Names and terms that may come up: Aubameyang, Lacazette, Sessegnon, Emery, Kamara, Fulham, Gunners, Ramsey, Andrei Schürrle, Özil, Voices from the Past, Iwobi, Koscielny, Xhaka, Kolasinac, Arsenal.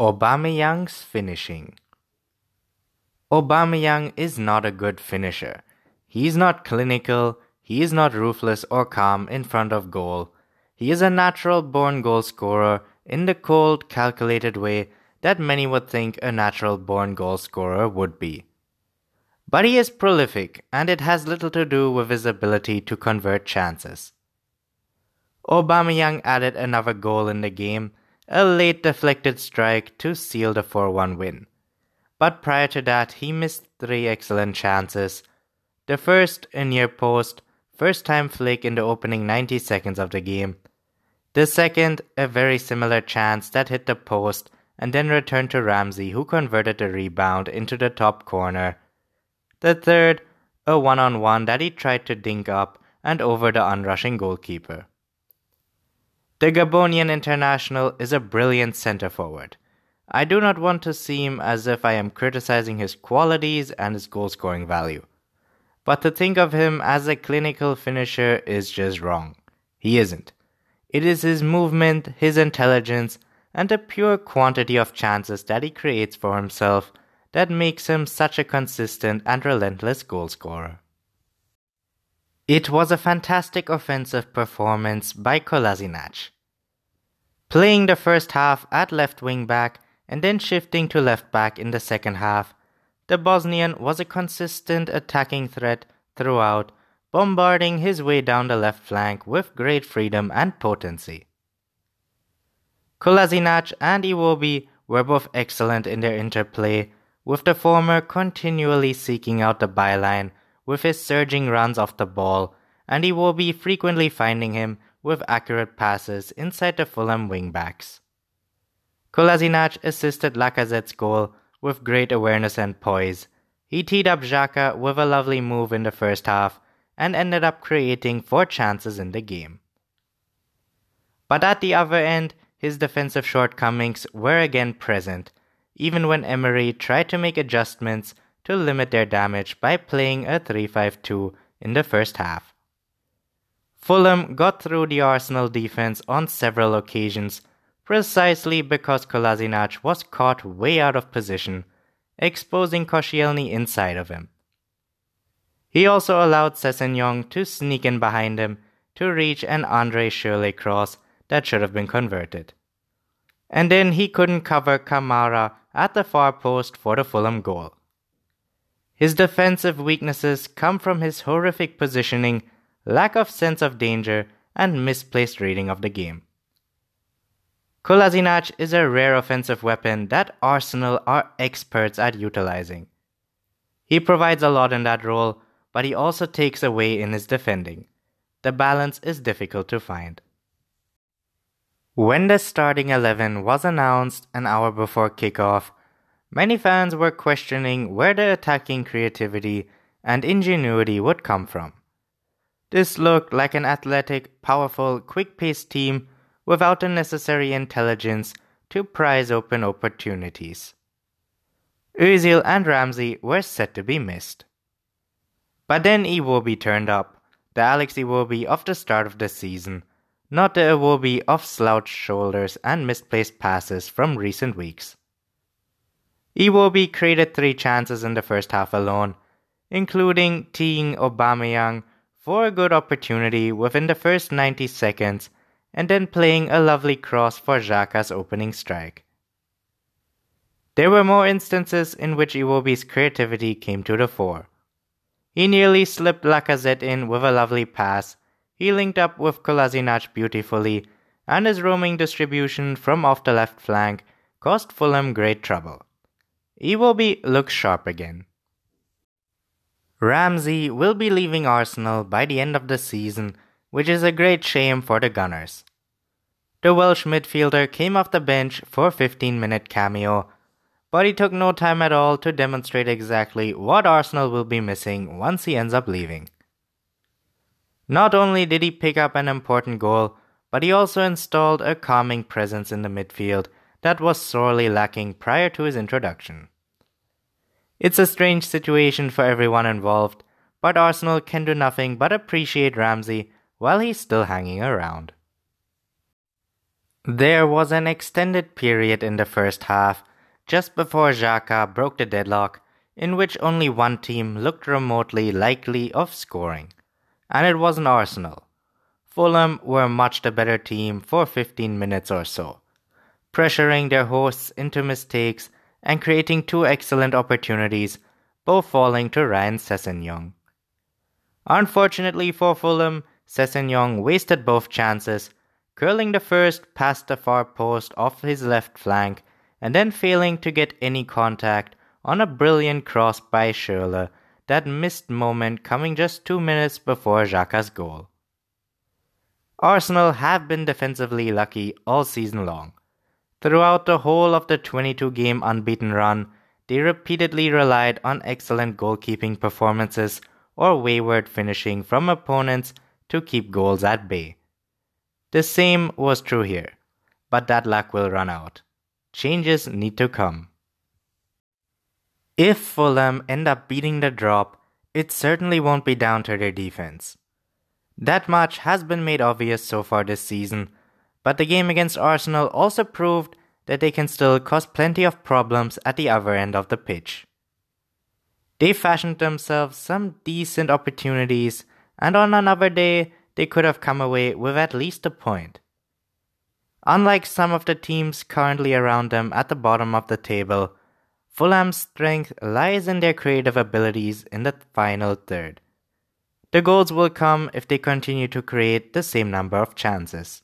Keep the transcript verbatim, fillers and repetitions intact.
Aubameyang's finishing. Aubameyang is not a good finisher. He's not clinical, he is not ruthless or calm in front of goal. He is a natural-born goal scorer in the cold, calculated way that many would think a natural-born goal scorer would be. But he is prolific, and it has little to do with his ability to convert chances. Aubameyang added another goal in the game, a late deflected strike to seal the four one win. But prior to that, he missed three excellent chances. The first, a near post, first-time flick in the opening ninety seconds of the game. The second, a very similar chance that hit the post and then returned to Ramsey, who converted the rebound into the top corner. The third, a one-on-one that he tried to dink up and over the onrushing goalkeeper. The Gabonian international is a brilliant centre-forward. I do not want to seem as if I am criticising his qualities and his goal-scoring value. But to think of him as a clinical finisher is just wrong. He isn't. It is his movement, his intelligence, and the pure quantity of chances that he creates for himself that makes him such a consistent and relentless goalscorer. It was a fantastic offensive performance by Kolasinac. Playing the first half at left wing back and then shifting to left back in the second half, the Bosnian was a consistent attacking threat throughout, bombarding his way down the left flank with great freedom and potency. Kolasinac and Iwobi were both excellent in their interplay, with the former continually seeking out the byline with his surging runs off the ball, and Iwobi frequently finding him with accurate passes inside the Fulham wingbacks. Kolasinac assisted Lacazette's goal with great awareness and poise. He teed up Xhaka with a lovely move in the first half and ended up creating four chances in the game. But at the other end, his defensive shortcomings were again present, even when Emery tried to make adjustments to limit their damage by playing a three five two in the first half. Fulham got through the Arsenal defense on several occasions, precisely because Kolasinac was caught way out of position, exposing Koscielny inside of him. He also allowed Sessegnon to sneak in behind him to reach an Andrei Schürrle cross that should have been converted. And then he couldn't cover Kamara at the far post for the Fulham goal. His defensive weaknesses come from his horrific positioning, lack of sense of danger, and misplaced reading of the game. Kolasinac is a rare offensive weapon that Arsenal are experts at utilizing. He provides a lot in that role, but he also takes away in his defending. The balance is difficult to find. When the starting eleven was announced an hour before kickoff, many fans were questioning where the attacking creativity and ingenuity would come from. This looked like an athletic, powerful, quick-paced team without the necessary intelligence to prize open opportunities. Özil and Ramsey were set to be missed. But then Iwobi turned up, the Alex Iwobi of the start of the season, not the Iwobi of slouched shoulders and misplaced passes from recent weeks. Iwobi created three chances in the first half alone, including teeing Aubameyang for a good opportunity within the first ninety seconds and then playing a lovely cross for Xhaka's opening strike. There were more instances in which Iwobi's creativity came to the fore. He nearly slipped Lacazette in with a lovely pass. He linked up with Kolasinac beautifully, and his roaming distribution from off the left flank caused Fulham great trouble. Iwobi looks sharp again. Ramsey will be leaving Arsenal by the end of the season, which is a great shame for the Gunners. The Welsh midfielder came off the bench for a fifteen minute cameo, but he took no time at all to demonstrate exactly what Arsenal will be missing once he ends up leaving. Not only did he pick up an important goal, but he also installed a calming presence in the midfield that was sorely lacking prior to his introduction. It's a strange situation for everyone involved, but Arsenal can do nothing but appreciate Ramsey while he's still hanging around. There was an extended period in the first half, just before Xhaka broke the deadlock, in which only one team looked remotely likely of scoring, and it wasn't Arsenal. Fulham were much the better team for fifteen minutes or so, pressuring their hosts into mistakes and creating two excellent opportunities, both falling to Ryan Sessegnon. Unfortunately for Fulham, Sessegnon wasted both chances, curling the first past the far post off his left flank and then failing to get any contact on a brilliant cross by Schürrle, that missed moment coming just two minutes before Xhaka's goal. Arsenal have been defensively lucky all season long. Throughout the whole of the twenty-two game unbeaten run, they repeatedly relied on excellent goalkeeping performances or wayward finishing from opponents to keep goals at bay. The same was true here, but that luck will run out. Changes need to come. If Fulham end up beating the drop, it certainly won't be down to their defense. That much has been made obvious so far this season, but the game against Arsenal also proved that they can still cause plenty of problems at the other end of the pitch. They fashioned themselves some decent opportunities, and on another day, they could have come away with at least a point. Unlike some of the teams currently around them at the bottom of the table, Fulham's strength lies in their creative abilities in the final third. The goals will come if they continue to create the same number of chances.